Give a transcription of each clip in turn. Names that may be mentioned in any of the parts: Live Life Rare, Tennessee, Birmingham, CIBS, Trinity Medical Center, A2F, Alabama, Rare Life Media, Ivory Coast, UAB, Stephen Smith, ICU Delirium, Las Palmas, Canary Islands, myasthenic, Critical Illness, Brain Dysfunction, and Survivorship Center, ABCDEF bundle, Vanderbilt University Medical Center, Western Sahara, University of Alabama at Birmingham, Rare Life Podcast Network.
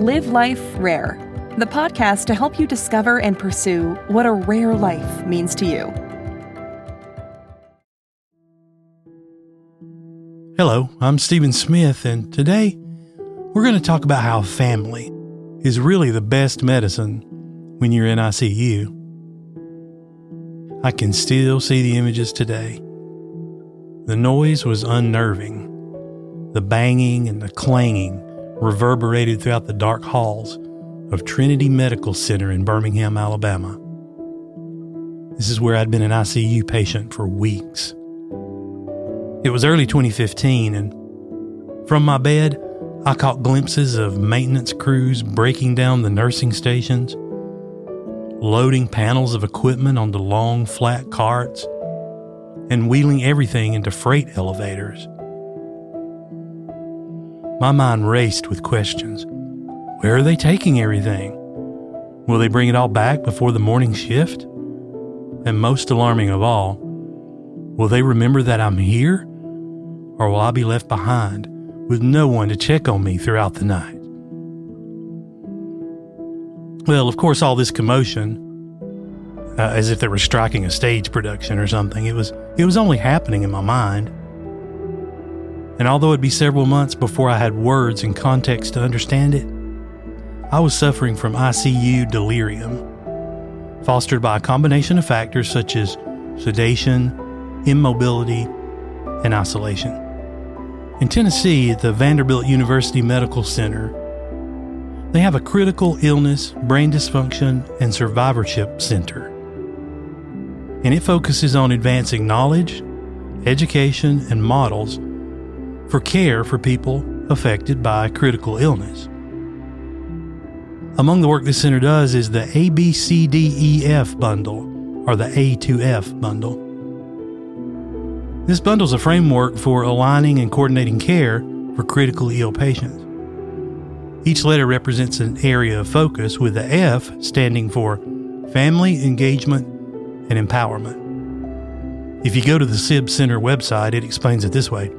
Live Life Rare, the podcast to help you discover and pursue what a rare life means to you. Hello, I'm Stephen Smith, and today we're going to talk about how family is really the best medicine when you're in ICU. I can still see the images today. The noise was unnerving. The banging and the clanging reverberated throughout the dark halls of Trinity Medical Center in Birmingham, Alabama. This is where I'd been an ICU patient for weeks. It was early 2015, and from my bed, I caught glimpses of maintenance crews breaking down the nursing stations, loading panels of equipment onto long, flat carts, and wheeling everything into freight elevators. My mind raced with questions. Where are they taking everything? Will they bring it all back before the morning shift? And most alarming of all, will they remember that I'm here? Or will I be left behind with no one to check on me throughout the night? Well, of course, all this commotion, as if they were striking a stage production or something, it was only happening in my mind. And although it'd be several months before I had words and context to understand it, I was suffering from ICU delirium, fostered by a combination of factors such as sedation, immobility, and isolation. In Tennessee, at the Vanderbilt University Medical Center, they have a Critical Illness, Brain Dysfunction, and Survivorship Center. And it focuses on advancing knowledge, education, and models for care for people affected by critical illness. Among the work this center does is the ABCDEF bundle, or the A2F bundle. This bundles a framework for aligning and coordinating care for critically ill patients. Each letter represents an area of focus, with the F standing for family engagement and empowerment. If you go to the SIB Center website, it explains it this way.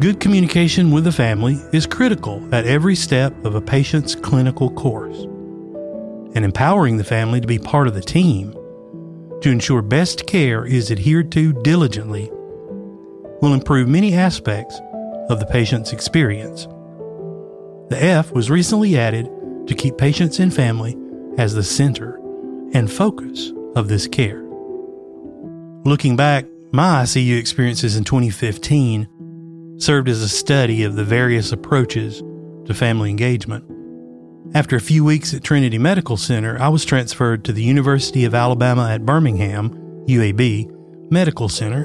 Good communication with the family is critical at every step of a patient's clinical course, and empowering the family to be part of the team to ensure best care is adhered to diligently will improve many aspects of the patient's experience. The F was recently added to keep patients and family as the center and focus of this care. Looking back, my ICU experiences in 2015 served as a study of the various approaches to family engagement. After a few weeks at Trinity Medical Center, I was transferred to the University of Alabama at Birmingham, UAB, Medical Center,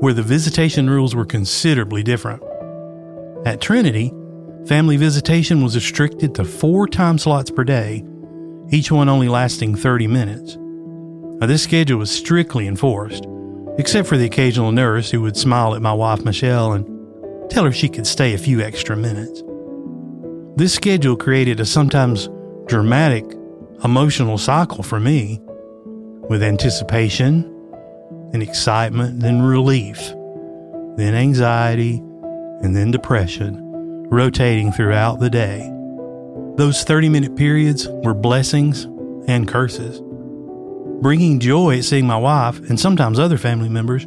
where the visitation rules were considerably different. At Trinity, family visitation was restricted to 4 time slots per day, each one only lasting 30 minutes. Now, this schedule was strictly enforced, except for the occasional nurse who would smile at my wife, Michelle, and tell her she could stay a few extra minutes. This schedule created a sometimes dramatic, emotional cycle for me, with anticipation, then excitement, then relief, then anxiety, and then depression, rotating throughout the day. Those 30-minute periods were blessings and curses, bringing joy at seeing my wife and sometimes other family members,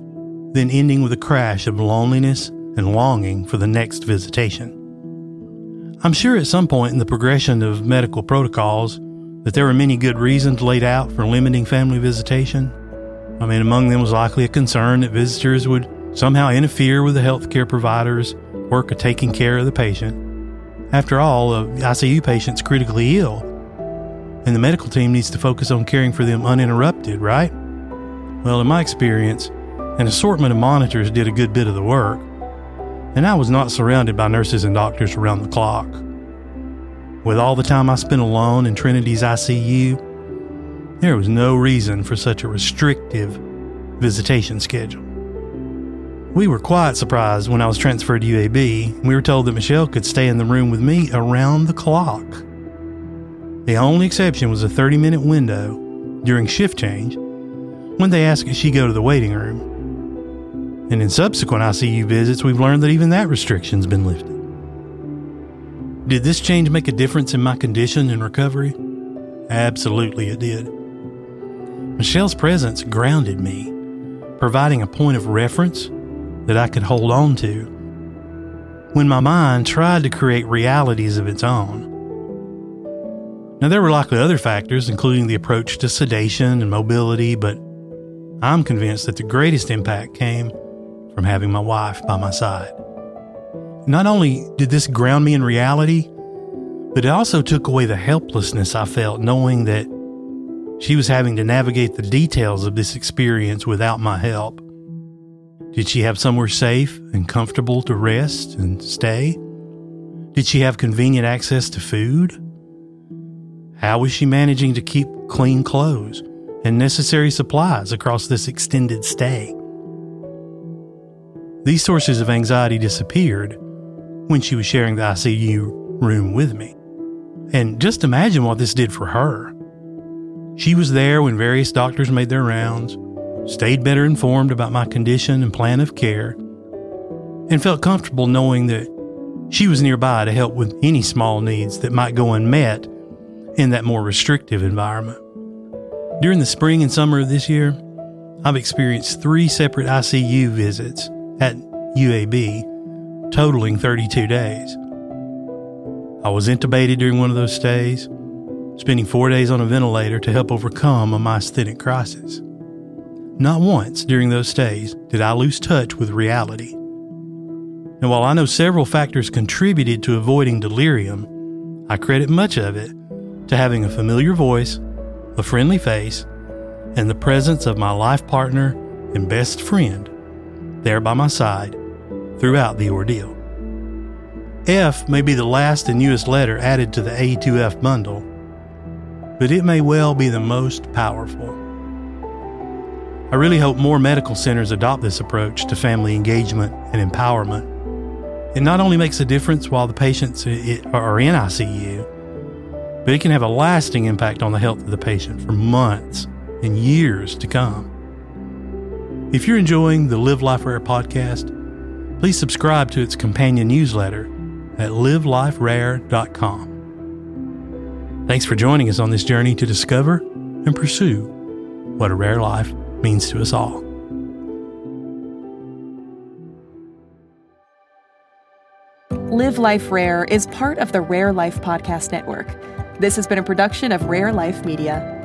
then ending with a crash of loneliness and longing for the next visitation. I'm sure at some point in the progression of medical protocols that there were many good reasons laid out for limiting family visitation. Among them was likely a concern that visitors would somehow interfere with the healthcare provider's work of taking care of the patient. After all, an ICU patient's critically ill, and the medical team needs to focus on caring for them uninterrupted, right? Well, in my experience, an assortment of monitors did a good bit of the work, and I was not surrounded by nurses and doctors around the clock. With all the time I spent alone in Trinity's ICU, there was no reason for such a restrictive visitation schedule. We were quite surprised when I was transferred to UAB, and we were told that Michelle could stay in the room with me around the clock. The only exception was a 30-minute window during shift change when they asked if she go to the waiting room. And in subsequent ICU visits, we've learned that even that restriction's been lifted. Did this change make a difference in my condition and recovery? Absolutely it did. Michelle's presence grounded me, providing a point of reference that I could hold on to when my mind tried to create realities of its own. Now, there were likely other factors, including the approach to sedation and mobility, but I'm convinced that the greatest impact came from having my wife by my side. Not only did this ground me in reality, but it also took away the helplessness I felt knowing that she was having to navigate the details of this experience without my help. Did she have somewhere safe and comfortable to rest and stay? Did she have convenient access to food? How was she managing to keep clean clothes and necessary supplies across this extended stay? These sources of anxiety disappeared when she was sharing the ICU room with me. And just imagine what this did for her. She was there when various doctors made their rounds, stayed better informed about my condition and plan of care, and felt comfortable knowing that she was nearby to help with any small needs that might go unmet in that more restrictive environment. During the spring and summer of this year, I've experienced 3 separate ICU visits at UAB, totaling 32 days. I was intubated during one of those stays, spending 4 days on a ventilator to help overcome a myasthenic crisis. Not once during those stays did I lose touch with reality. And while I know several factors contributed to avoiding delirium, I credit much of it to having a familiar voice, a friendly face, and the presence of my life partner and best friend there by my side throughout the ordeal. F may be the last and newest letter added to the A2F bundle, but it may well be the most powerful. I really hope more medical centers adopt this approach to family engagement and empowerment. It not only makes a difference while the patients are in ICU, but it can have a lasting impact on the health of the patient for months and years to come. If you're enjoying the Live Life Rare podcast, please subscribe to its companion newsletter at liveliferair.com. Thanks for joining us on this journey to discover and pursue what a rare life means to us all. Live Life Rare is part of the Rare Life Podcast Network. This has been a production of Rare Life Media.